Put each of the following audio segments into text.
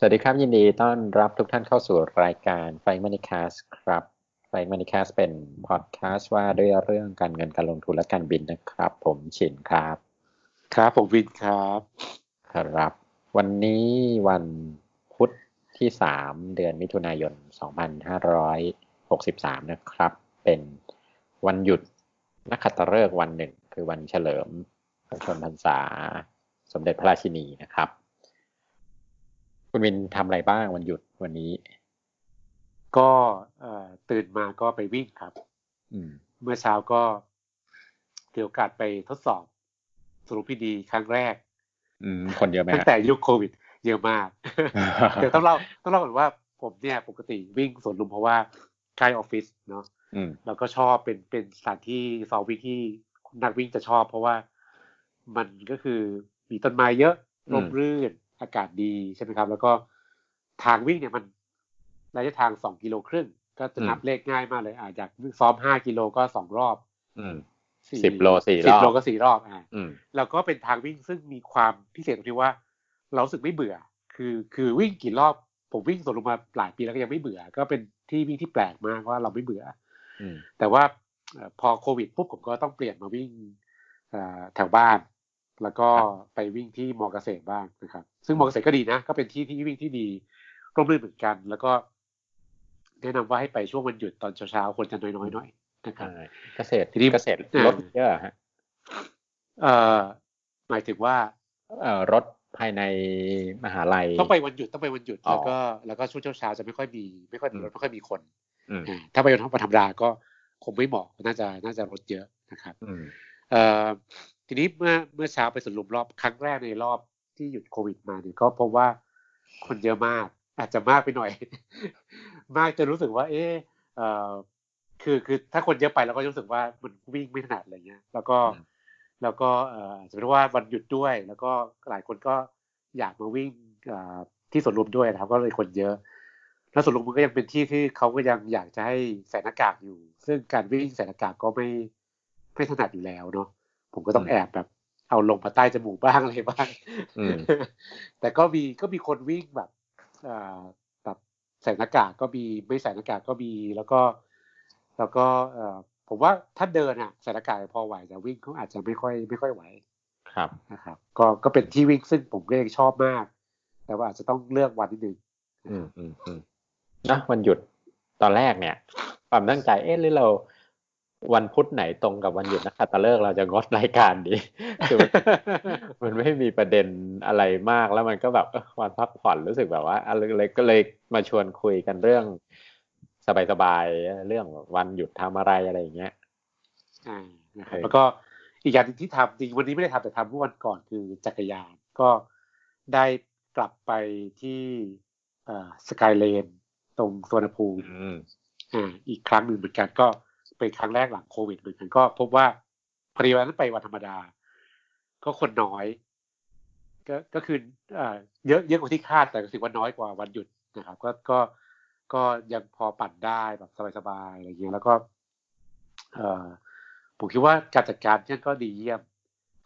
สวัสดีครับยินดีต้อนรับทุกท่านเข้าสู่รายการ Flying Money Cast ครับ Flying Money Cast เป็นพอดคาสต์ว่าด้วยเรื่องการเงินการลงทุนและการบินนะครับผมฉินครับครับผมวินครับครับวันนี้วันพุธที่3เดือนมิถุนายน2563นะครับเป็นวันหยุดนักขัตฤกษ์วันหนึ่งคือวันเฉลิมพระชนมพรรษาสมเด็จพระราชินีนะครับคุณวินทำอะไรบ้างวันหยุดวันนี้ก็ตื่นมาก็ไปวิ่งครับเมื่อเช้าก็ถือโอกาสไปทดสอบสรุปดีครั้งแรกคนเยอะไหมตั้งแต่ยุคโควิดเยอะมาก เดี๋ยวต้องเล่าก่อนว่าผมเนี่ยปกติวิ่งสวนลุมเพราะว่าใกล้ออฟฟิศเนาะแล้วก็ชอบเป็นสถานที่ซ้อมวิ่งที่นักวิ่งจะชอบเพราะว่ามันก็คือมีต้นไม้เยอะร่มรื่นอากาศดีใช่ไหมครับแล้วก็ทางวิ่งเนี่ยมันระยะทาง2.5 กิโลก็จะนับเลขง่ายมากเลยอยากซ้อม5 กิโลก็2 รอบ10 โลก็4 รอบแล้วก็เป็นทางวิ่งซึ่งมีความพิเศษตรงที่ว่าเรารู้สึกไม่เบื่อคือวิ่งกี่รอบผมวิ่งสวนลุมมาหลายปีแล้วก็ยังไม่เบื่อก็เป็นที่วิ่งที่แปลกมากว่าเราไม่เบื่อแต่ว่าพอโควิดปุ๊บผมก็ต้องเปลี่ยนมาวิ่งแถวบ้านแล้วก็ไปวิ่งที่มอเกษตรบ้างนะครับซึ่งมอเกษตรก็ดีนะก็เป็นที่ที่วิ่งที่ดีร่มรื่นเหมือนกันแล้วก็แนะนำว่าให้ไปช่วงวันหยุดตอนเช้าๆคนจะน้อยๆหน่อยนะครับเกษตรที่นี่เกษตรรถเยอะฮะหมายถึงว่ารถภายในมหาลัยต้องไปวันหยุดแล้วก็ช่วงเช้าๆจะไม่ค่อยมีรถไม่ค่อยมีคนถ้าไปวันธรรมดาก็คงไม่เหมาะน่าจะรถเยอะนะครับทีนี้เมื่อเช้าไปสวนลุมรอบครั้งแรกในรอบที่หยุดโควิดมาเนี่ยก็พบว่าคนเยอะมากอาจจะมากไปหน่อย มากจนรู้สึกว่าคือถ้าคนเยอะไปเราก็รู้สึกว่ามันวิ่งไม่ถนัดอะไรเงี้ยแล้วก็จะเป็นว่าวันหยุดด้วยแล้วก็หลายคนก็อยากมาวิ่งที่สวนลุมด้วยนะครับก็เลยคนเยอะแล้วสวนลุมมันก็ยังเป็นที่ที่เขาก็ยังอยากจะให้ใส่หน้ากากอยู่ซึ่งการวิ่งใส่หน้ากากก็ไม่ถนัดอยู่แล้วเนาะผมก็ต้องแอบแบบเอาลงมาใต้จมูกบ้างอะไรบ้างแต่ก็มีคนวิ่งแบบใส่หน้ากากก็มีไม่ใส่หน้ากากก็มีแล้วก็ผมว่าถ้าเดินอ่ะใส่หน้ากากพอไหวแต่วิ่งเขาอาจจะไม่ค่อยไหวครับนะครับก็เป็นที่วิ่งซึ่งผมก็ยังชอบมากแต่ว่าอาจจะต้องเลือกวันนิดนึงนะวันหยุดตอนแรกเนี่ยความตั้งใจหรือเราวันพุธไหนตรงกับวันหยุดนักขัตฤกษ์เราจะงดรายการดีคือ มันไม่มีประเด็นอะไรมากแล้วมันก็แบบวันพักผ่อนรู้สึกแบบว่าอะไรก็เลยมาชวนคุยกันเรื่องสบายๆเรื่องวันหยุดทำอะไรอะไรอย่างเงี้ยนะครับแล้วก็อีกอย่างที่ทำจริงวันนี้ไม่ได้ทำแต่ทำเมื่อวันก่อนคือจักรยานก็ได้กลับไปที่สกายเลนตรงสุวรรณภูมิอีกครั้งหนึ่งเหมือนกันก็เป็นครั้งแรกหลังโควิดเหมือนกันก็พบว่าพอดีวันนั้นไปวันธรรมดาก็คนน้อยก็คือเยอะกว่าที่คาดแต่รู้สึกว่าน้อยกว่าวันหยุดนะครับก็ยังพอปั่นได้แบบสบายๆอะไรอย่างเงี้ยแล้วก็ผมคิดว่าการจัดการที่นั่นก็ดีเยี่ยม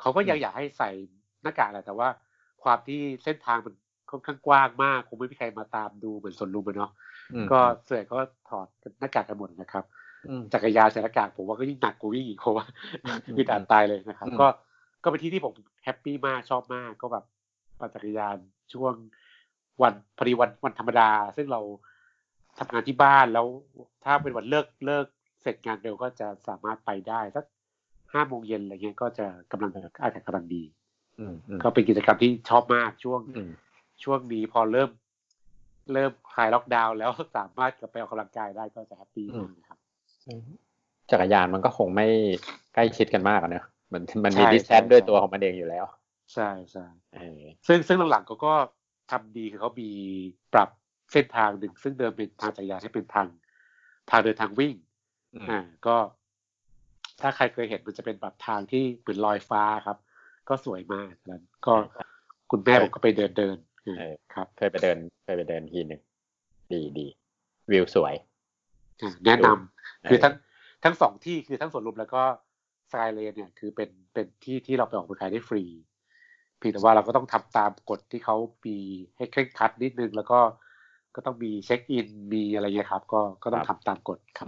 เขาก็ยังอยากให้ใส่หน้ากากแหละแต่ว่าความที่เส้นทางมันค่อนข้างกว้างมากคงไม่มีใครมาตามดูเหมือนสวนลุมเนาะก็เสื่อก็ถอดหน้ากากกันหมดนะครับจักรยานใส่หน้ากากผมว่าก็ยิ่งหนักกว่าวิ่งอีกเพราะว่าคือด่านตายเลยนะครับก็เป็นที่ที่ผมแฮปปี้มากชอบมากก็แบบปั่นจักรยานช่วงวันพอดีวันธรรมดาซึ่งเราทำงานที่บ้านแล้วถ้าเป็นวันเลิกเสร็จงานเร็วก็จะสามารถไปได้สัก5 โมงเย็นอะไรเงี้ยก็จะกำลังดีก็เป็นกิจกรรมที่ชอบมากช่วงนี้พอเริ่มคลายล็อกดาวน์แล้วสามารถกลับไปออกกำลังกายได้ก็จะแฮปปี้นะครับจักรยานมันก็คงไม่ใกล้ชิดกันมากนะ มันมีดิสแทนซ์ด้วยตัวของมันเองอยู่แล้วใช่ใช่ซึ่งหลังๆเขาก็ทำดีคือเขามีปรับเส้นทางหนึ่งซึ่งเดิมเป็นทางจักรยานให้เป็นทางเดินทางวิ่งก็ถ้าใครเคยเห็นมันจะเป็นแบบทางที่เหมือนลอยฟ้าครับก็สวยมากนั้นก็คุณแม่ผมก็ไปเดินครับเคยไปเดินทีหนึ่งดีวิวสวยแนะนำคือทั้งสองที่คือทั้งสวนลุมแล้วก็สกายเลนเนี่ยคือเป็นที่ที่เราไปออกกำลังกายได้ฟรี พียงแต่ว่าเราก็ต้องทำตามกฎที่เขามีให้เคร่งครัดนิดนึงแล้วก็ต้องมีเช็คอินมีอะไรเงี้ยครับก็ต้องทำตามกฎครับ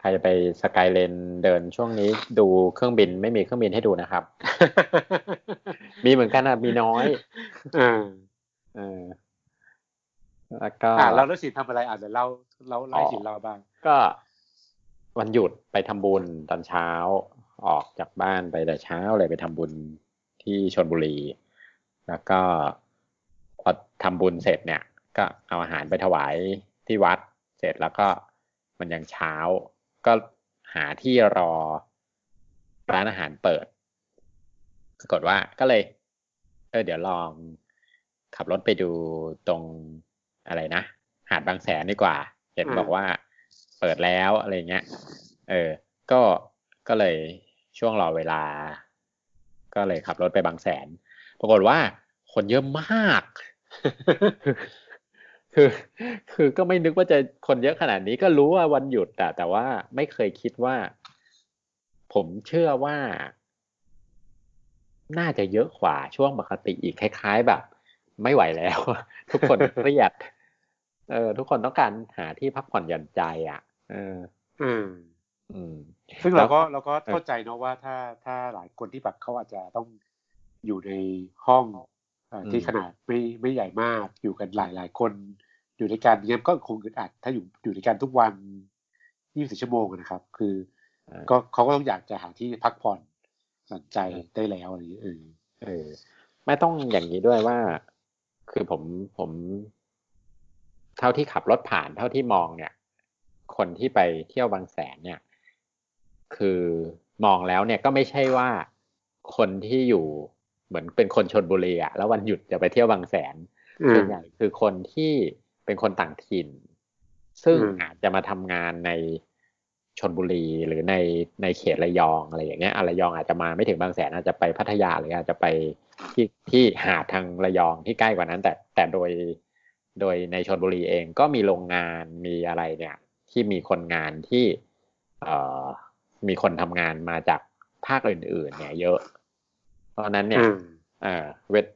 ใครจะไปสกายเลนเดินช่วงนี้ดูเครื่องบินไม่มีเครื่องบินให้ดูนะครับ มีเหมือนกันนะมีน้อยแล้วก็เราฤๅษีทำอะไรเดี๋ยวเราฤๅษีเราบ้างก็วันหยุดไปทำบุญตอนเช้าออกจากบ้านไปแต่เช้าเลยไปทำบุญที่ชลบุรีแล้วก็พอทำบุญเสร็จเนี่ยก็เอาอาหารไปถวายที่วัดเสร็จแล้วก็มันยังเช้าก็หาที่รอร้านอาหารเปิดปรากฏว่าก็เลยเดี๋ยวลองขับรถไปดูตรงอะไรนะหาดบางแสนดีกว่าเห็นบอกว่าเปิดแล้วอะไรเงี้ยก็เลยช่วงรอเวลาก็เลยขับรถไปบางแสนปรากฏว่าคนเยอะมากคือก็ไม่นึกว่าจะคนเยอะขนาดนี้ก็รู้ว่าวันหยุดแต่ว่าไม่เคยคิดว่าผมเชื่อว่าน่าจะเยอะกว่าช่วงปกติอีกคล้ายๆแบบไม่ไหวแล้วทุกคนเครียดทุกคนต้องการหาที่พักผ่อนหย่อนใจซึ่งเราก็เข้าใจเนาะว่าถ้าหลายคนที่แบบเขาอาจจะต้องอยู่ในห้องที่ขนาดไม่ใหญ่มากอยู่กันหลายคนอยู่ในการเนี่ยก็คงอึดอัดถ้าอยู่ในการทุกวัน24ชั่วโมงนะครับคือก็เขาก็ต้องอยากจะหาที่พักผ่อนหย่อนใจได้แล้วอะไรอย่างเงี้ยไม่ต้องอย่างนี้ด้วยว่าคือผมเท่าที่ขับรถผ่านเท่าที่มองเนี่ยคนที่ไปเที่ยวบางแสนเนี่ยคือมองแล้วเนี่ยก็ไม่ใช่ว่าคนที่อยู่เหมือนเป็นคนชลบุรีอะแล้ววันหยุดจะไปเที่ยวบางแสนส่วนใหญ่คือคนที่เป็นคนต่างถิ่นซึ่งอาจจะมาทำงานในชลบุรีหรือในเขตระยองอะไรอย่างเงี้ยระยองอาจจะมาไม่ถึงบางแสนอาจจะไปพัทยาหรืออาจจะไปที่หาดทางระยองที่ใกล้กว่านั้นแต่โดยในชลบุรีเองก็มีโรงงานมีอะไรเนี่ยที่มีคนงานที่มีคนทำงานมาจากภาคอื่นๆเนี่ยเยอะเพราะนั้นเนี่ยเวท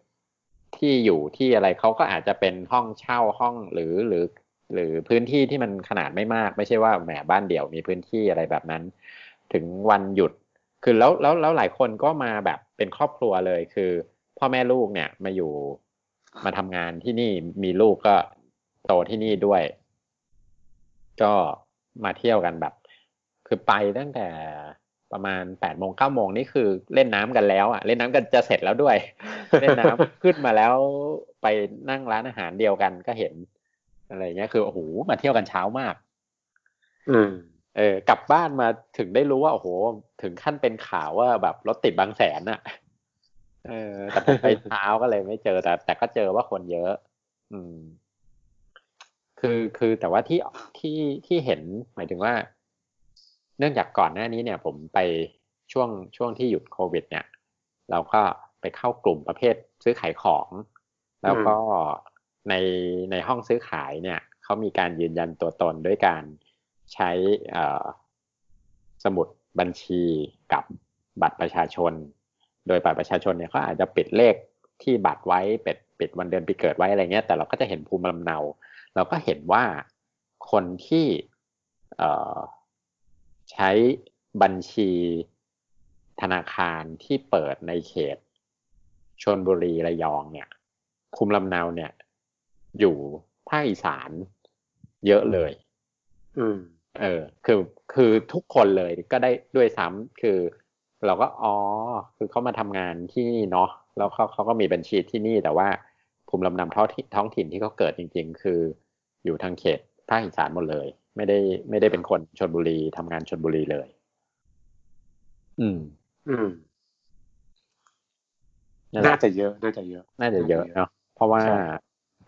ที่อยู่ที่อะไรเขาก็อาจจะเป็นห้องเช่าห้องหรือพื้นที่ที่มันขนาดไม่มากไม่ใช่ว่าแหมบ้านเดี่ยวมีพื้นที่อะไรแบบนั้นถึงวันหยุดคือแล้วหลายคนก็มาแบบเป็นครอบครัวเลยคือพ่อแม่ลูกเนี่ยมาอยู่มาทำงานที่นี่มีลูกก็โตที่นี่ด้วยก็มาเที่ยวกันแบบคือไปตั้งแต่ประมาณ 8 โมง 9 โมงนี่คือเล่นน้ำกันแล้วเล่นน้ำกันจะเสร็จแล้วด้วย เล่นน้ำขึ้นมาแล้วไปนั่งร้านอาหารเดียวกันก็เห็นอะไรเงี้ยคือโอ้โหมาเที่ยวกันเช้ามากกลับบ้านมาถึงได้รู้ว่าโอ้โหถึงขั้นเป็นข่าวว่าแบบรถติดบางแสนน่ะแต่ไปเช้าก็เลยไม่เจอแต่ก็เจอว่าคนเยอะคือแต่ว่าที่เห็นหมายถึงว่าเนื่องจากก่อนหน้านี้เนี่ยผมไปช่วงที่หยุดโควิดเนี่ยเราก็ไปเข้ากลุ่มประเภทซื้อขายของแล้วก็ในห้องซื้อขายเนี่ยเขามีการยืนยันตัวตนด้วยการใช้สมุดบัญชีกับบัตรประชาชนโดยบัตรประชาชนเนี่ยเขาอาจจะปิดเลขที่บัตรไว้ปิดวันเดือนปีเกิดไว้อะไรเงี้ยแต่เราก็จะเห็นภูมิลำเนาเราก็เห็นว่าคนที่ใช้บัญชีธนาคารที่เปิดในเขตชลบุรีระยองเนี่ยภูมิลำเนาเนี่ยอยู่ภาคอีสานเยอะเลยคือทุกคนเลยก็ได้ด้วยซ้ำคือเราก็คือเขามาทำงานที่นี่เนาะแล้วเขาก็มีบัญชีที่นี่แต่ว่าภูมิลำเนาท้องถิ่นที่เขาเกิดจริงๆคืออยู่ทางเขตภาคอีสานหมดเลยไม่ได้เป็นคนชลบุรีทำงานชลบุรีเลยน่าจะเยอะเนาะเพราะว่า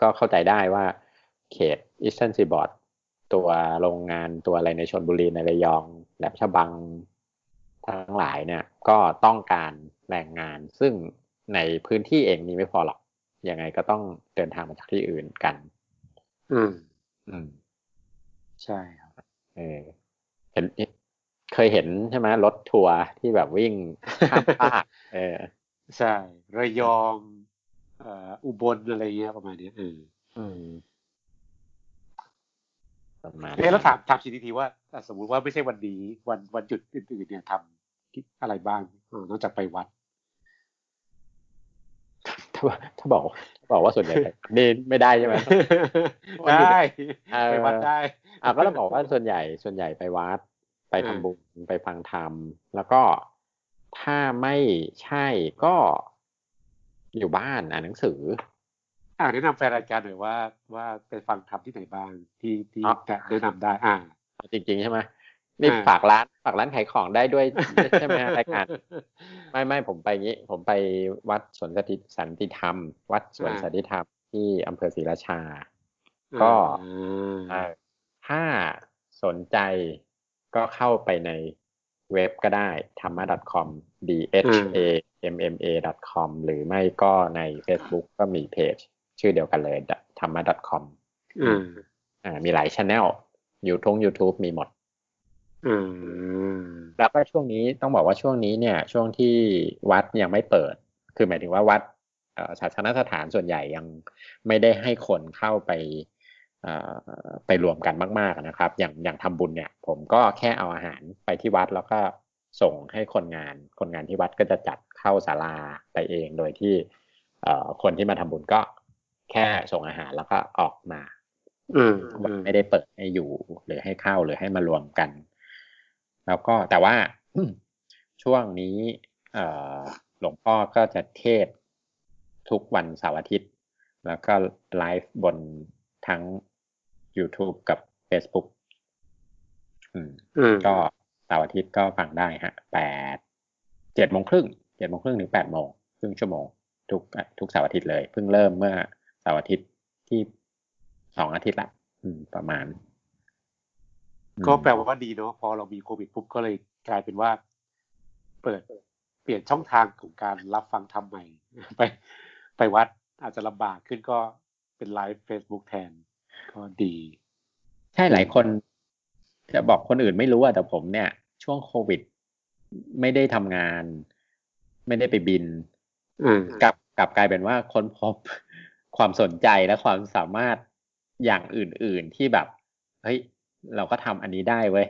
ก็เข้าใจได้ว่าเขตอีสเทิร์นซีบอร์ดตัวโรงงานตัวอะไรในชลบุรีในระยองแหลมฉบังทั้งหลายเนี่ยก็ต้องการแรงงานซึ่งในพื้นที่เองนี้ไม่พอหรอกยังไงก็ต้องเดินทางมาจากที่อื่นกันใช่ครับเห็นเคยเห็นใช่ไหมรถทัวร์ที่แบบวิ่งข้ามภาค ใช่ระยองอุบลอะไรเงี้ยประมาณนี้ประมาณนี้แล้วถามทีทีว่าสมมุติว่าไม่ใช่วันนี้วันหยุดอื่นๆเนี่ยทำอะไรบ้างนอกจากไปวัดถ้าบอกว่าส่วนใหญ่ไม่ได้ใช่ไหมได้ไปวัดได้ก็เราบอกว่าส่วนใหญ่ไปวัดไปทำบุญไปฟังธรรมแล้วก็ถ้าไม่ใช่ก็อยู่บ้านอ่านหนังสือแนะนำแฟนรายการหน่อยว่าไปฟังธรรมที่ไหนบ้างที่จะแนะนำได้จริงๆใช่ไหมนี่ฝากร้านขายของได้ด้วยใช่ไหมรายการไม่ผมไปงี้ผมไปวัดสวนสันติธรรมวัดสวนสันติธรรมที่อำเภอศรีราชาก็ถ้าสนใจก็เข้าไปในเว็บก็ได้ dhamma.com dhamma.com หรือไม่ก็ใน Facebook ก็มีเพจชื่อเดียวกันเลย dhamma.com มีหลาย channel อยู่ทั้ง YouTube มีหมดแล้วก็ช่วงนี้ต้องบอกว่าช่วงนี้เนี่ยช่วงที่วัดยังไม่เปิดคือหมายถึงว่าวัดศาสนสถานส่วนใหญ่ยังไม่ได้ให้คนเข้าไปรวมกันมากๆนะครับอย่างทำบุญเนี่ยผมก็แค่เอาอาหารไปที่วัดแล้วก็ส่งให้คนงานที่วัดก็จะจัดเข้าศาลาไปเองโดยที่คนที่มาทำบุญก็แค่ส่งอาหารแล้วก็ออกมาไม่ได้เปิดให้อยู่หรือให้เข้าหรือให้มารวมกันแล้วก็แต่ว่าช่วงนี้หลวงพ่อก็จะเทศทุกวันเสาร์อาทิตย์แล้วก็ไลฟ์บนทั้ง YouTube กับ Facebook ก็เสาร์อาทิตย์ก็ฟังได้ฮะ 7:30 ถึง 8:00 นครึ่งชั่วโมงทุกเสาร์อาทิตย์เลยเพิ่งเริ่มเมื่อเสาร์อาทิตย์ที่2อาทิตย์ละประมาณก็แปลว่าดีเนาะพอเรามีโควิดปุ๊บก็เลยกลายเป็นว่าเปลี่ยนช่องทางของการรับฟังธรรมใหม่ไปวัดอาจจะลำบากขึ้นก็เป็นไลฟ์ Facebook แทนก็ดีใช่หลายคนจะบอกคนอื่นไม่รู้แต่ผมเนี่ยช่วงโควิดไม่ได้ทำงานไม่ได้ไปบินกลับกลายเป็นว่าค้นพบความสนใจและความสามารถอย่างอื่นๆที่แบบเฮ้ยเราก็ทำอันนี้ได้เว้ย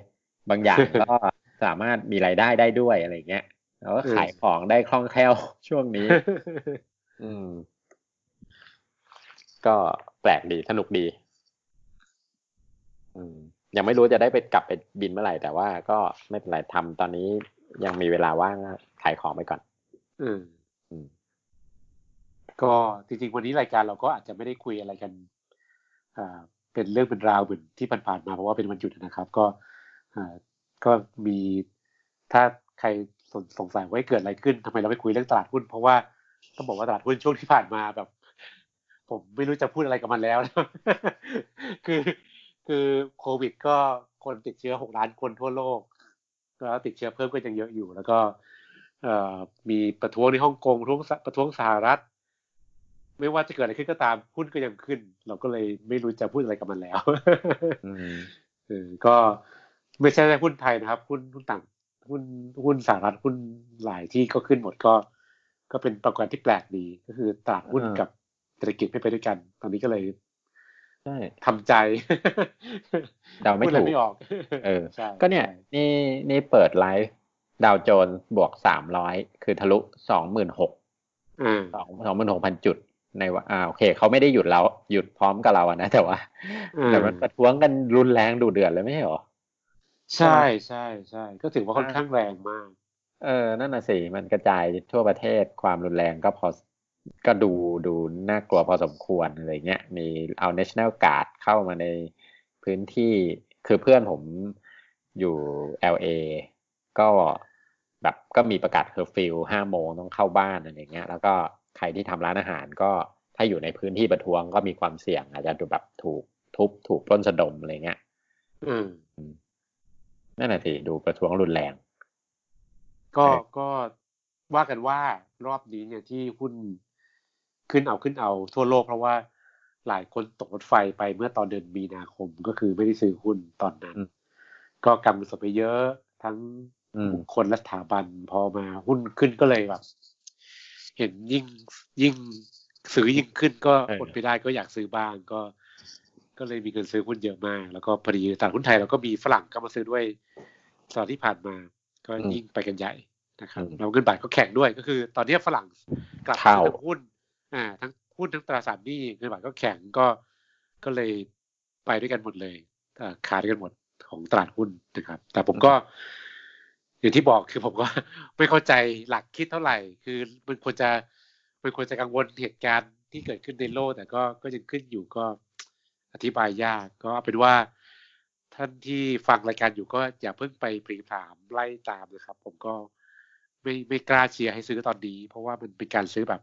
บางอย่างก็ สามารถมีรายได้ได้ด้วยอะไรเงี้ยแล้วก็ขายของได้คล่องแคล่วช่วงนี้ ก็แปลกดีสนุกดียังไม่รู้จะได้ไปกลับไปบินเมื่อไหร่แต่ว่าก็ไม่เป็นไรทำตอนนี้ยังมีเวลาว่างขายของไปก่อนก็จริงๆวันนี้รายการเราก็อาจจะไม่ได้คุยอะไรกันเป็นเรื่องเป็นราวเหมือนที่ผ่านๆมาเพราะว่าเป็นวันหยุดนะครับก็มีถ้าใครสงสัยว่าเกิดอะไรขึ้นทำไมเราไม่คุยเรื่องตลาดหุ้นเพราะว่าต้องบอกว่าตลาดหุ้นช่วงที่ผ่านมาแบบผมไม่รู้จะพูดอะไรกับมันแล้ว คือโควิดก็คนติดเชื้อ6 ล้านคนทั่วโลกแล้วติดเชื้อเพิ่มก็ยังเยอะอยู่แล้วก็มีประท้วงในฮ่องกงประท้วงสหรัฐไม่ว่าจะเกิดอะไรขึ้นก็ตามหุ้นก็ยังขึ้นเราก็เลยไม่รู้จะพูดอะไรกับมันแล้ว ก็ไม่ใช่แค่หุ้นไทยนะครับหุ้นต่างหุ้นสหรัฐหุ้นหลายที่ก็ขึ้นหมดก็เป็นปรากฏการณ์ที่แปลกดีก็คือตลาดหุ้นกับเศรษฐกิจไปด้วยกันตอนนี้ก็เลยทำใจเราไม่ถูกก็เนี่ยนี่เปิดไลฟ์ดาวโจนส์บวก300คือทะลุ 26,000 จุดในว่าโอเคเขาไม่ได้หยุดเราหยุดพร้อมกับเรานะแต่มันประท้วงกันรุนแรงดุเดือดเลยไม่ใช่หรอใช่ใช่ใช่ก็ถือว่าค่อนข้างแรงมากนั่นน่ะสิมันกระจายทั่วประเทศความรุนแรงก็พอก็ดูน่ากลัวพอสมควรอะไรเงี้ยมีเอา National Guard เข้ามาในพื้นที่คือเพื่อนผมอยู่ LA ก็แบบก็มีประกาศเคอร์ฟิว 5 โมงต้องเข้าบ้านอะไรเงี้ยแล้วก็ใครที่ทำร้านอาหารก็ถ้าอยู่ในพื้นที่ประท้วงก็มีความเสี่ยงอาจจะแบบถูกทุบถูกปล้นสะดมอะไรเงี้ยนั่นน่ะสิดูประท้วงรุนแรงก็ว่ากันว่ารอบนี้เนี่ยที่หุ้นขึ้นเอาทั่วโลกเพราะว่าหลายคนตกรถไฟไปเมื่อตอนเดือนมีนาคมก็คือไม่ได้ซื้อหุ้นตอนนั้นก็กำเงินสดไปเยอะทั้งบุคคลและสถาบันพอมาหุ้นขึ้นก็เลยแบบ เห็นยิ่งซื้อยิ่งขึ้นก็อดไม่ได้ก็อยากซื้อบ้างก็เลยมีเงินซื้อหุ้นเยอะมากแล้วก็พอดีตลาดหุ้นไทยเราก็มีฝรั่งเข้ามาซื้อด้วยตอนที่ผ่านมาก็ยิ่งไปกันใหญ่นะครับแล้วเงินบาทก็แข็งด้วยก็คือตอนนี้ฝรั่งกลับมาซื้อหุ้นทั้งตราสารหนี้เงินบาทก็แข็งก็เลยไปด้วยกันหมดเลยขาดกันหมดของตลาดหุ้นนะครับแต่ผมก็อย่างที่บอกคือผมก็ไม่เข้าใจหลักคิดเท่าไหร่คือมันควรจะกังวลเหตุการณ์ที่เกิดขึ้นในโลกแต่ก็ยังขึ้นอยู่ก็อธิบายยากก็เอาเป็นว่าท่านที่ฟังรายการอยู่ก็อย่าเพิ่งไปปรีถามไล่ตามนะครับผมก็ไม่กล้าเชียร์ให้ซื้อตอนนี้เพราะว่ามันเป็นการซื้อแบ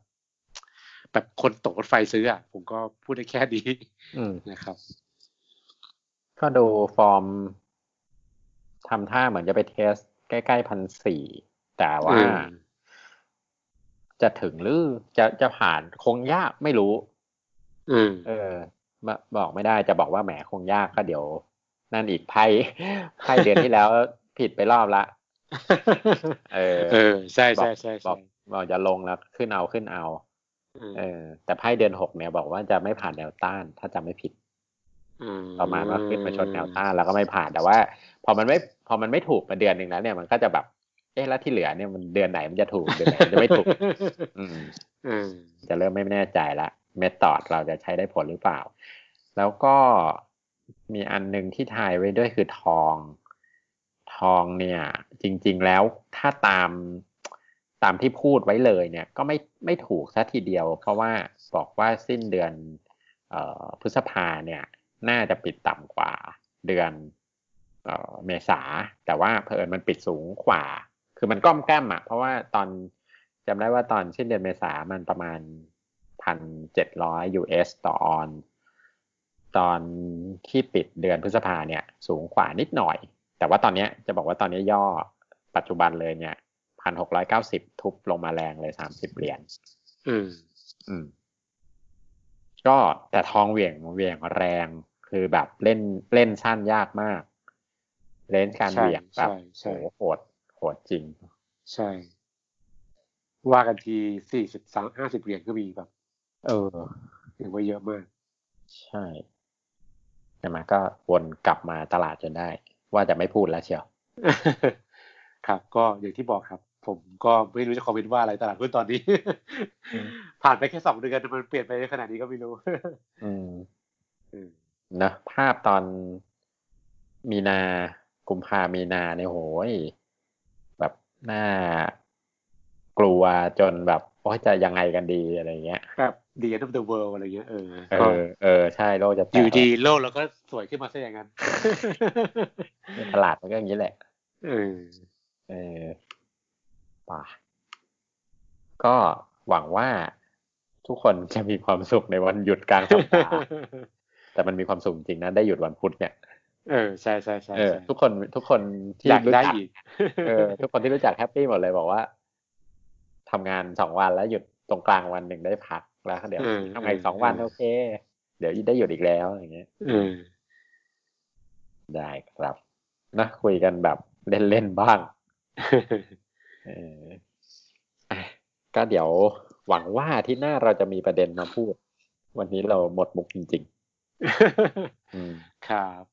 บคนตกรถไฟซื้ออ่ะผมก็พูดได้แค่นี้นะครับก็ดูฟอร์มทำท่าเหมือนจะไปเทสใกล้ๆ 1,400 แต่ว่าจะถึงหรือจะผ่านคงยากไม่รู้บอกไม่ได้จะบอกว่าแหมคงยากก็เดี๋ยวนั่นอีกไพ่เดือนที่แล้วผิดไปรอบละใช่ๆๆบอกจะลงแล้วขึ้นเอาแต่ไพ่เดือน6เนี่ยบอกว่าจะไม่ผ่านแนวต้านถ้าจำไม่ผิดประมาณว่าขึ้นมาชนแนวต้านแล้วก็ไม่ผ่านแต่ว่าพอมันไม่ถูกมาเดือนหนึ่งแล้วเนี่ยมันก็จะแบบแล้วที่เหลือเนี่ยมันเดือนไหนมันจะถูกเดือนไหนจะไม่ถูกจะเริ่มไม่แน่ใจละเมธอดเราจะใช้ได้ผลหรือเปล่าแล้วก็มีอันนึงที่ทายไว้ด้วยคือทองเนี่ยจริงๆแล้วถ้าตามที่พูดไว้เลยเนี่ยก็ไม่ถูกซะทีเดียวเพราะว่าบอกว่าสิ้นเดือนพฤษภาเนี่ยน่าจะปิดต่ำกว่าเดือนเมษาแต่ว่าเผอิญมันปิดสูงกว่าคือมันก้อมแก้มอ่ะเพราะว่าตอนจำได้ว่าตอนสิ้นเดือนเมษามันประมาณ 1,700 US ต่อออนตอนที่ปิดเดือนพฤษภาเนี่ยสูงกว่านิดหน่อยแต่ว่าตอนนี้จะบอกว่าตอนนี้ย่อปัจจุบันเลยเนี่ย 1,690 ทุบลงมาแรงเลย30 เหรียญก็แต่ทองเหวี่ยงแรงคือแบบเล่นสั้นยากมากเล่นการเหวี่ยงแบบโหดจริงใช่ว่ากันที40-50 เหรียญก็มีแบบถือว่าเยอะมากใช่แต่มาก็วนกลับมาตลาดจนได้ว่าจะไม่พูดแล้วเชียวครับก็อย่างที่บอกครับผมก็ไม่รู้จะคอมเมนต์ว่าอะไรตลาดหุ้นตอนนี้ผ่านไปแค่2 เดือนมันเปลี่ยนไปได้ขนาดนี้ก็ไม่รู้นะภาพตอนมีนากุมภามีนาเนี่ยโหยแบบน่ากลัวจนแบบว่าจะยังไงกันดีอะไรเงี้ยแบบThe End of the World อะไรเงี้ยใช่โลกจะอยู่ดีโลกแล้วก็สวยขึ้นมาซะอย่างนั้นตลาดมันก็อย่างนี้แหละป่ะก็หวังว่าทุกคนจะมีความสุขในวันหยุดกลางสัปดาห์แต่มันมีความสุขจริงนะได้หยุดวันพุธเนี่ยใช่ๆๆทุกคนที่รู้จักทุกคนที่รู้จักแฮปปี้หมดเลยบอกว่าทำงาน2วันแล้วหยุดตรงกลางวันหนึ่งได้พักแล้วเดี๋ยวทำงาน2วันโอเคเดี๋ยวได้หยุดอีกแล้วอย่างเงี้ยได้ครับนะคุยกันแบบเล่นๆบ้างก็เดี๋ยวหวังว่าที่หน้าเราจะมีประเด็นมาพูดวันนี้เราหมดมุกจริงๆครับ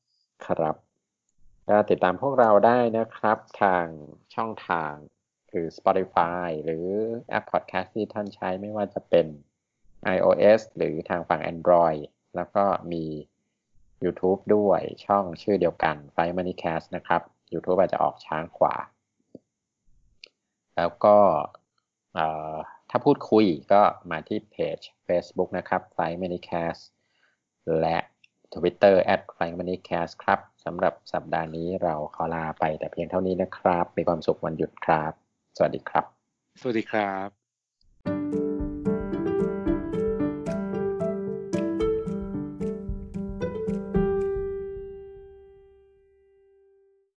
ก็ติดตามพวกเราได้นะครับทางช่องทางคือ Spotify หรือแอป Podcast ที่ท่านใช้ไม่ว่าจะเป็น iOS หรือทางฝั่ง Android แล้วก็มี YouTube ด้วยช่องชื่อเดียวกัน Five Money Cast นะครับ YouTube อาจจะออกช้างขวาแล้วก็ถ้าพูดคุยก็มาที่เพจ Facebook นะครับ Five Money Cast และ Twitter @Five Money Cast ครับสำหรับสัปดาห์นี้เราขอลาไปแต่เพียงเท่านี้นะครับมีความสุขวันหยุดครับสวัสดีครับสวัสดีครับ